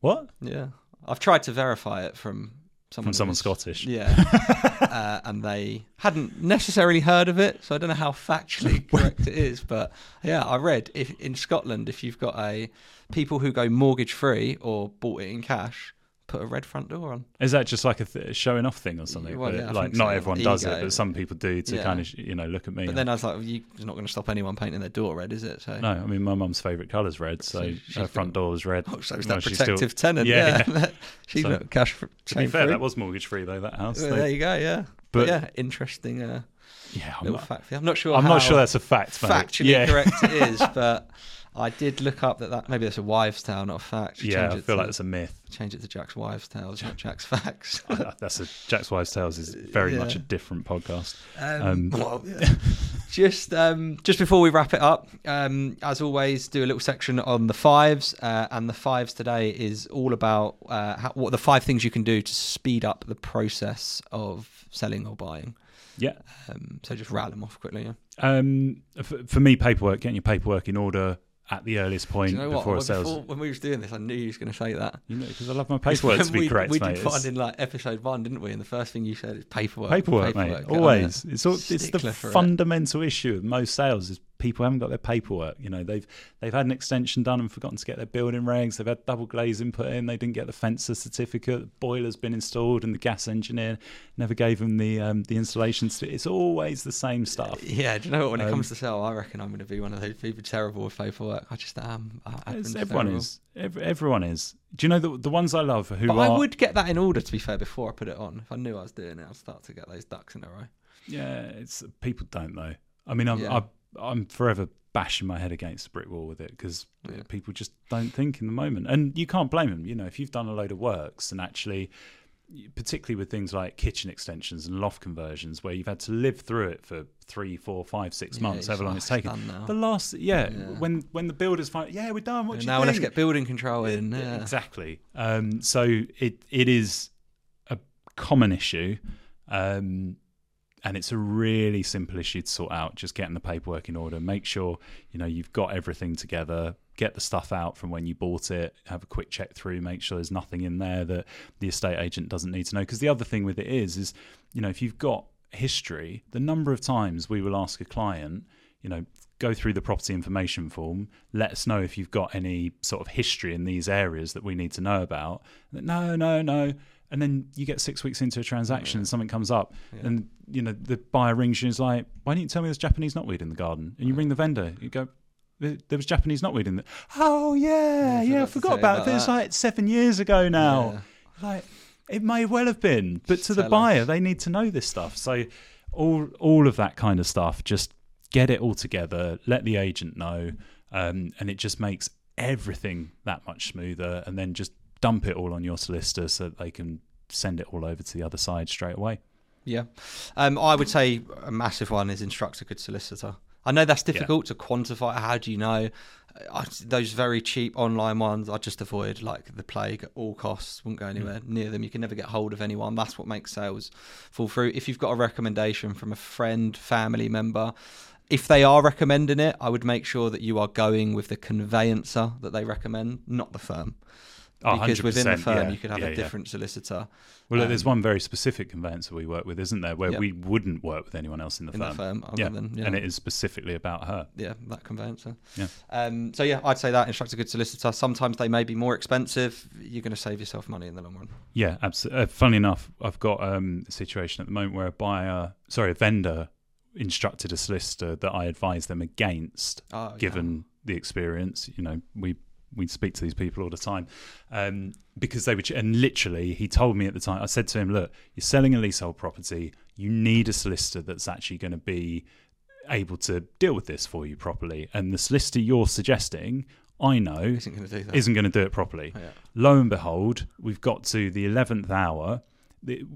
What? Yeah. I've tried to verify it from... Someone from someone was, Scottish. Yeah. uh, and they hadn't necessarily heard of it, so I don't know how factually correct it is. But yeah, I read if in Scotland, if you've got a people who go mortgage-free or bought it in cash, put a red front door on. Is that just like a th- showing off thing or something? Well, yeah, like not so. everyone Ego. does it, but some people do to yeah. kind of, you know, look at me. But then I was like, well, you're not going to stop anyone painting their door red, is it? So No, I mean, my mum's favourite colour is red, so, so her front door is red. Oh, so it's that protective still... tenant. Yeah. yeah. she's so, not cash free. To be fair, free. that was mortgage free though, that house. Well, they... There you go, yeah. But, but yeah, interesting uh, yeah, I'm little not... fact. I'm not sure I'm not sure that's a fact, mate. Factually yeah. correct it is, but... I did look up that, that maybe that's a wives' tale, not a fact. Yeah, I feel to, like that's a myth. Change it to Jack's wives' tales, not Jack's facts. that's a Jack's wives' tales is very yeah. much a different podcast. Um, um, well, yeah. just um, just before we wrap it up, um, as always, do a little section on the fives, uh, and the fives today is all about uh, how, what the five things you can do to speed up the process of selling or buying. Yeah. Um, so just rattle them off quickly. Yeah. Um, for, for me, paperwork, getting your paperwork in order. At the earliest point, you know, before a sales. Before, when we was doing this, I knew you was going to say that. You know, because I love my paperwork to be we, correct, we mate. We did find in like episode one, didn't we? And the first thing you said is paperwork. Paperwork, paperwork mate. Always. It's all, it's the fundamental it. issue of most sales is people haven't got their paperwork. You know, they've they've had an extension done and forgotten to get their building regs. They've had double glazing put in. They didn't get the FENSA certificate. The boiler's been installed, and the gas engineer never gave them the um, the installation. It's always the same stuff. Yeah. Do you know what? When um, it comes to sale, I reckon I'm going to be one of those people terrible with paperwork. I just am. Um, everyone is. Every, everyone is. Do you know the the ones I love? Who but are... I would get that in order. To be fair, before I put it on, if I knew I was doing it, I'd start to get those ducks in a row. Yeah, it's people don't though. I mean, I'm yeah. I'm, I'm forever bashing my head against the brick wall with it because yeah. people just don't think in the moment, and you can't blame them. You know, if you've done a load of works and actually, particularly with things like kitchen extensions and loft conversions where you've had to live through it for three, four, five, six yeah, months, however long it's taken. The last, yeah, yeah, when when the builders find, yeah, we're done, what yeah, do you now think? Let's get building control in. Yeah. Exactly. Um, so it it is a common issue um, and it's a really simple issue to sort out, just getting the paperwork in order. Make sure, you know, you've got everything together. Get the stuff out from when you bought it, have a quick check through, make sure there's nothing in there that the estate agent doesn't need to know. Because the other thing with it is, is, you know, if you've got history, the number of times we will ask a client, you know, go through the property information form, let us know if you've got any sort of history in these areas that we need to know about. No, no, no. And then you get six weeks into a transaction yeah. and something comes up yeah. and, you know, the buyer rings you and is like, why didn't you tell me there's Japanese knotweed in the garden? And you yeah. ring the vendor, you go, there was Japanese knotweed in the... Oh, yeah, yeah, yeah I forgot about, about it. It was like seven years ago now. Yeah. Like, it may well have been, but to tell the buyer, us. They need to know this stuff. So all all of that kind of stuff, just get it all together, let the agent know, um, and it just makes everything that much smoother, and then just dump it all on your solicitor so that they can send it all over to the other side straight away. Yeah. Um, I would say a massive one is instruct a good solicitor. I know that's difficult yeah. to quantify. How do you know? I, those very cheap online ones I just avoid like the plague at all costs. Wouldn't go anywhere mm. near them. You can never get hold of anyone. That's what makes sales fall through. If you've got a recommendation from a friend, family member, if they are recommending it, I would make sure that you are going with the conveyancer that they recommend, not the firm. Oh, because within the firm, yeah, you could have yeah, a different yeah. solicitor. Well, um, there's one very specific conveyancer we work with, isn't there, where yeah. we wouldn't work with anyone else in the in firm. The firm other yeah. than, yeah. And it is specifically about her. Yeah, that conveyancer. Yeah. Um, so, yeah, I'd say that. Instruct a good solicitor. Sometimes they may be more expensive. You're going to save yourself money in the long run. Yeah, absolutely. Uh, funnily enough, I've got um, a situation at the moment where a buyer, sorry, a vendor instructed a solicitor that I advised them against, oh, given yeah. the experience. You know, we... We'd speak to these people all the time um, because they would, ch- and literally he told me at the time, I said to him, look, you're selling a leasehold property. You need a solicitor that's actually going to be able to deal with this for you properly. And the solicitor you're suggesting, I know, isn't going to do that. Isn't going to do it properly. Oh, yeah. Lo and behold, we've got to the eleventh hour.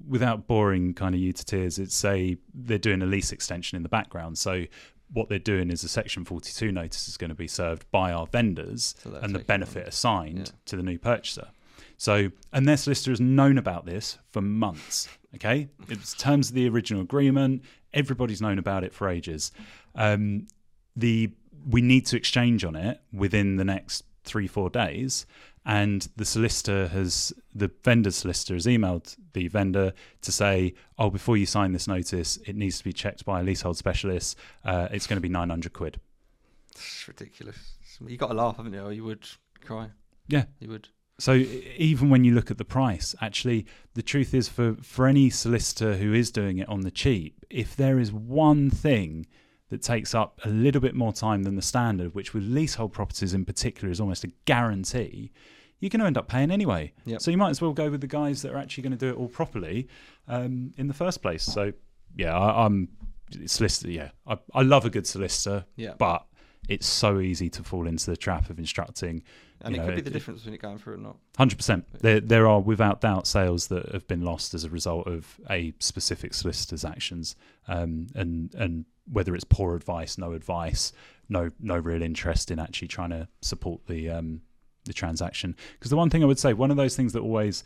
Without boring kind of you to tears, it's a, they're doing a lease extension in the background. So what they're doing is a section forty-two notice is going to be served by our vendors so and the benefit assigned yeah. to the new purchaser. So, and their solicitor has known about this for months, okay? It's terms of the original agreement. Everybody's known about it for ages. Um, the we need to exchange on it within the next three, four days. And the solicitor has, the vendor's solicitor has emailed the vendor to say, oh, before you sign this notice, it needs to be checked by a leasehold specialist. Uh, it's going to be nine hundred quid. It's ridiculous. You got to laugh, haven't you? Or you would cry. Yeah. You would. So even when you look at the price, actually, the truth is for, for any solicitor who is doing it on the cheap, if there is one thing that takes up a little bit more time than the standard, which with leasehold properties in particular is almost a guarantee, you're going to end up paying anyway. Yep. So you might as well go with the guys that are actually going to do it all properly um, in the first place. So yeah, I, I'm solicitor. Yeah, I, I love a good solicitor, yeah. but it's so easy to fall into the trap of instructing. And it know, could be the it, difference between it going through or not. one hundred percent. There, there are without doubt sales that have been lost as a result of a specific solicitor's actions um, and and. Whether it's poor advice, no advice, no no real interest in actually trying to support the um, the transaction. Because the one thing I would say, one of those things that always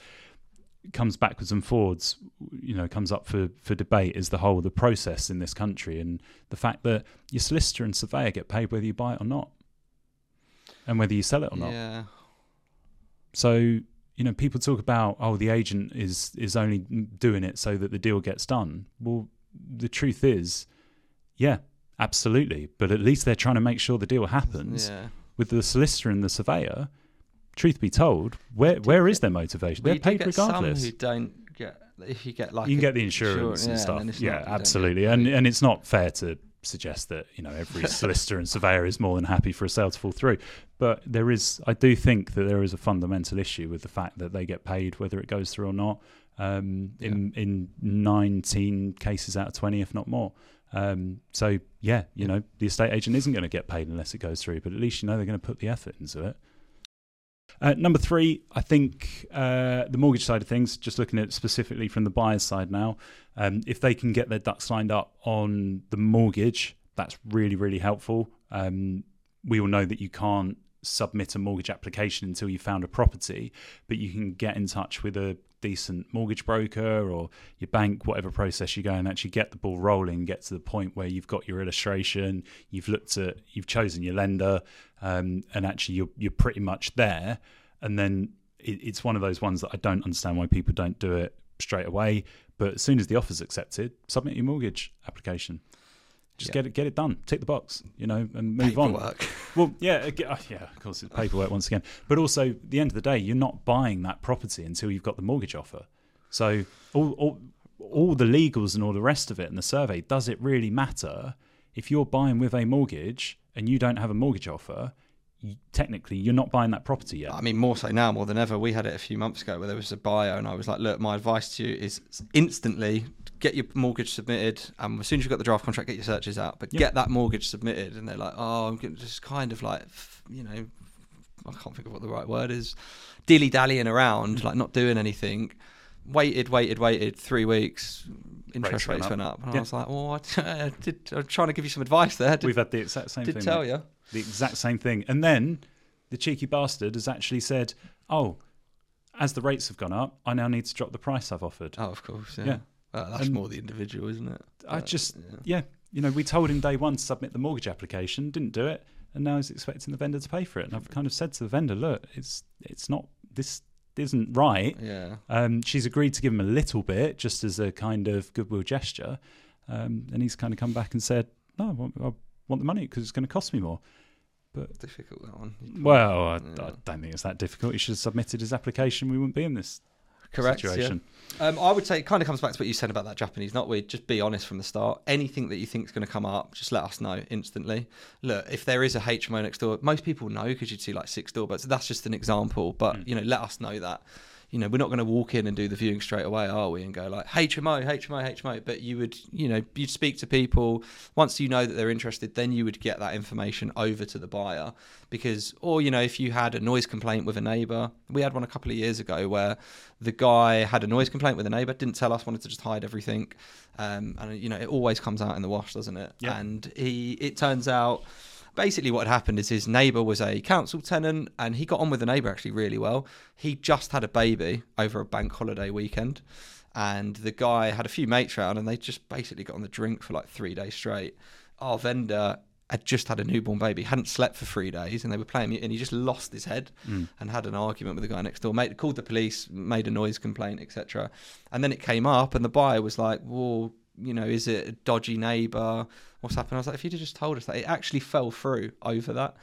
comes backwards and forwards, you know, comes up for, for debate is the whole the process in this country and the fact that your solicitor and surveyor get paid whether you buy it or not and whether you sell it or not. Yeah. So... You know, people talk about, oh, the agent is is only doing it so that the deal gets done. Well, the truth is, yeah, absolutely. But at least they're trying to make sure the deal happens. Yeah. With the solicitor and the surveyor, truth be told, where where is their motivation? Well, they're paid regardless. Some who don't get, if you get like... You can get the insurance, insurance and yeah, stuff. And yeah, absolutely. And, and it's not fair to suggest that, you know, every solicitor and surveyor is more than happy for a sale to fall through, but there is I do think that there is a fundamental issue with the fact that they get paid whether it goes through or not um yeah. in in nineteen cases out of twenty, if not more. Um so yeah you know the estate agent isn't going to get paid unless it goes through, but at least you know they're going to put the effort into it. Uh, number three, I think uh, the mortgage side of things, just looking at specifically from the buyer's side now, um, if they can get their ducks lined up on the mortgage, that's really, really helpful. Um, we all know that you can't submit a mortgage application until you've found a property, but you can get in touch with a decent mortgage broker or your bank, whatever process you go, and actually get the ball rolling, get to the point where you've got your illustration, you've looked at, you've chosen your lender, um, and actually you're you're pretty much there. And then it, it's one of those ones that I don't understand why people don't do it straight away. But as soon as the offer's accepted, submit your mortgage application. Just yeah. get it, get it done. Tick the box, you know, and move paperwork. on. Well, yeah, yeah, of course, it's paperwork once again. But also, at the end of the day, you're not buying that property until you've got the mortgage offer. So all, all, all the legals and all the rest of it and the survey, does it really matter if you're buying with a mortgage and you don't have a mortgage offer? You, technically, you're not buying that property yet. I mean, more so now, more than ever. We had it a few months ago where there was a buyer, and I was like, look, my advice to you is instantly get your mortgage submitted, and as soon as you've got the draft contract, get your searches out, but yep. get that mortgage submitted. And they're like, oh, I'm just kind of like, you know, I can't think of what the right word is, dilly-dallying around, like not doing anything. Waited, waited, waited, three weeks, interest rates, rates went up. Went up. And yeah. I was like, well, I, I did, I'm trying to give you some advice there. Did, We've had the exact same did thing. Did tell mate. you. The exact same thing. And then the cheeky bastard has actually said, oh, as the rates have gone up, I now need to drop the price I've offered. Oh, of course, yeah. yeah. Well, that's and more the individual, isn't it? But, I just, yeah. yeah. You know, we told him day one to submit the mortgage application, didn't do it, and now he's expecting the vendor to pay for it. And I've kind of said to the vendor, look, it's it's not, this isn't right. Yeah. Um, she's agreed to give him a little bit, just as a kind of goodwill gesture. Um, and he's kind of come back and said, no, I'll want the money because it's going to cost me more. But difficult, that one. Well, I, yeah. I don't think it's that difficult. He should have submitted his application. We wouldn't be in this Correct, situation. Yeah. Um, I would say it kind of comes back to what you said about that Japanese knotweed. Just be honest from the start. Anything that you think is going to come up, just let us know instantly. Look, if there is a H M O next door, most people know because you'd see like six doorbells. That's just an example. But, mm. you know, let us know that. You know, we're not going to walk in and do the viewing straight away, are we? And go like, H M O, H M O, H M O. But you would, you know, you'd speak to people. Once you know that they're interested, then you would get that information over to the buyer. Because, or, you know, if you had a noise complaint with a neighbour, we had one a couple of years ago where the guy had a noise complaint with a neighbour, didn't tell us, wanted to just hide everything. Um, and, you know, it always comes out in the wash, doesn't it? Yeah. And he, it turns out... Basically what had happened is his neighbour was a council tenant, and he got on with the neighbour actually really well. He just had a baby over a bank holiday weekend, and the guy had a few mates round, and they just basically got on the drink for like three days straight. Our vendor had just had a newborn baby, hadn't slept for three days, and they were playing it, and he just lost his head mm. and had an argument with the guy next door, made, called the police, made a noise complaint, et cetera. And then it came up, and the buyer was like, well... you know, is it a dodgy neighbour? What's happened? I was like, if you'd have just told us that. It actually fell through over that.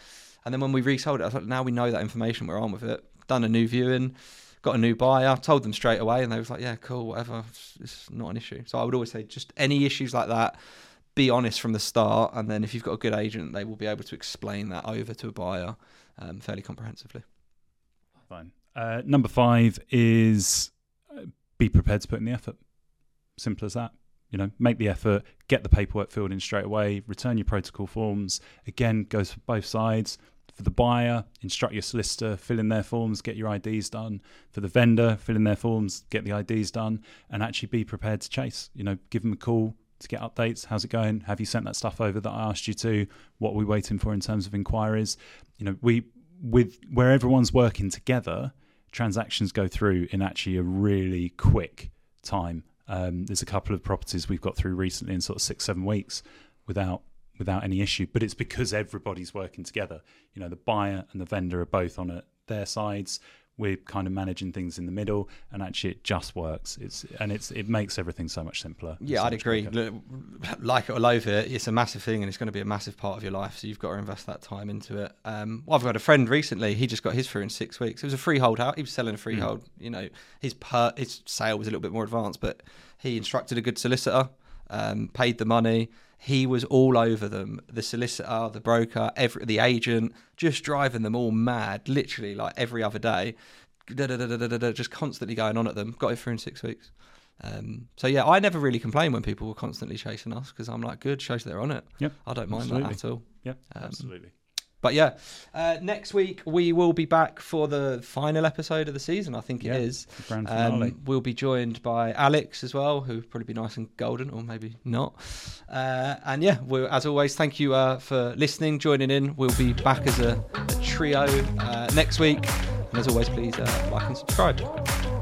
And then when we resold it, I was like, now we know that information, we're on with it. Done a new viewing, got a new buyer, told them straight away, and they was like, yeah, cool, whatever. It's, it's not an issue. So I would always say just any issues like that, be honest from the start, and then if you've got a good agent, they will be able to explain that over to a buyer um, fairly comprehensively. Fine. Uh, number five is uh, be prepared to put in the effort. Simple as that. You know, make the effort, get the paperwork filled in straight away, return your protocol forms. Again, goes for both sides. For the buyer, instruct your solicitor, fill in their forms, get your I Ds done. For the vendor, fill in their forms, get the I Ds done, and actually be prepared to chase. You know, give them a call to get updates. How's it going? Have you sent that stuff over that I asked you to? What are we waiting for in terms of inquiries? You know, we with where everyone's working together, transactions go through in actually a really quick time. Um, there's a couple of properties we've got through recently in sort of six, seven weeks without without any issue. But it's because everybody's working together. You know, the buyer and the vendor are both on a, their sides. We're kind of managing things in the middle, and actually it just works. It's and it's it makes everything so much simpler. Yeah, I'd agree. Look, like it or love it, it's a massive thing, and it's going to be a massive part of your life. So you've got to invest that time into it. Um, well, I've got a friend recently. He just got his through in six weeks. It was a freehold house. He was selling a freehold. Mm. You know, his per his sale was a little bit more advanced, but he instructed a good solicitor, um, paid the money. He was all over them, the solicitor, the broker, every, the agent, just driving them all mad, literally like every other day, da, da, da, da, da, da, just constantly going on at them. Got it through in six weeks. Um, so, yeah, I never really complain when people were constantly chasing us because I'm like, good, shows they're on it. Yep. I don't mind absolutely. that at all. Yeah, um, absolutely. But yeah, uh, next week we will be back for the final episode of the season, I think yeah, it is. The grand finale. Um, we'll be joined by Alex as well, who will probably be nice and golden, or maybe not. Uh, and yeah, we'll, as always, thank you uh, for listening, joining in. We'll be back as a, a trio uh, next week. And as always, please uh, like and subscribe.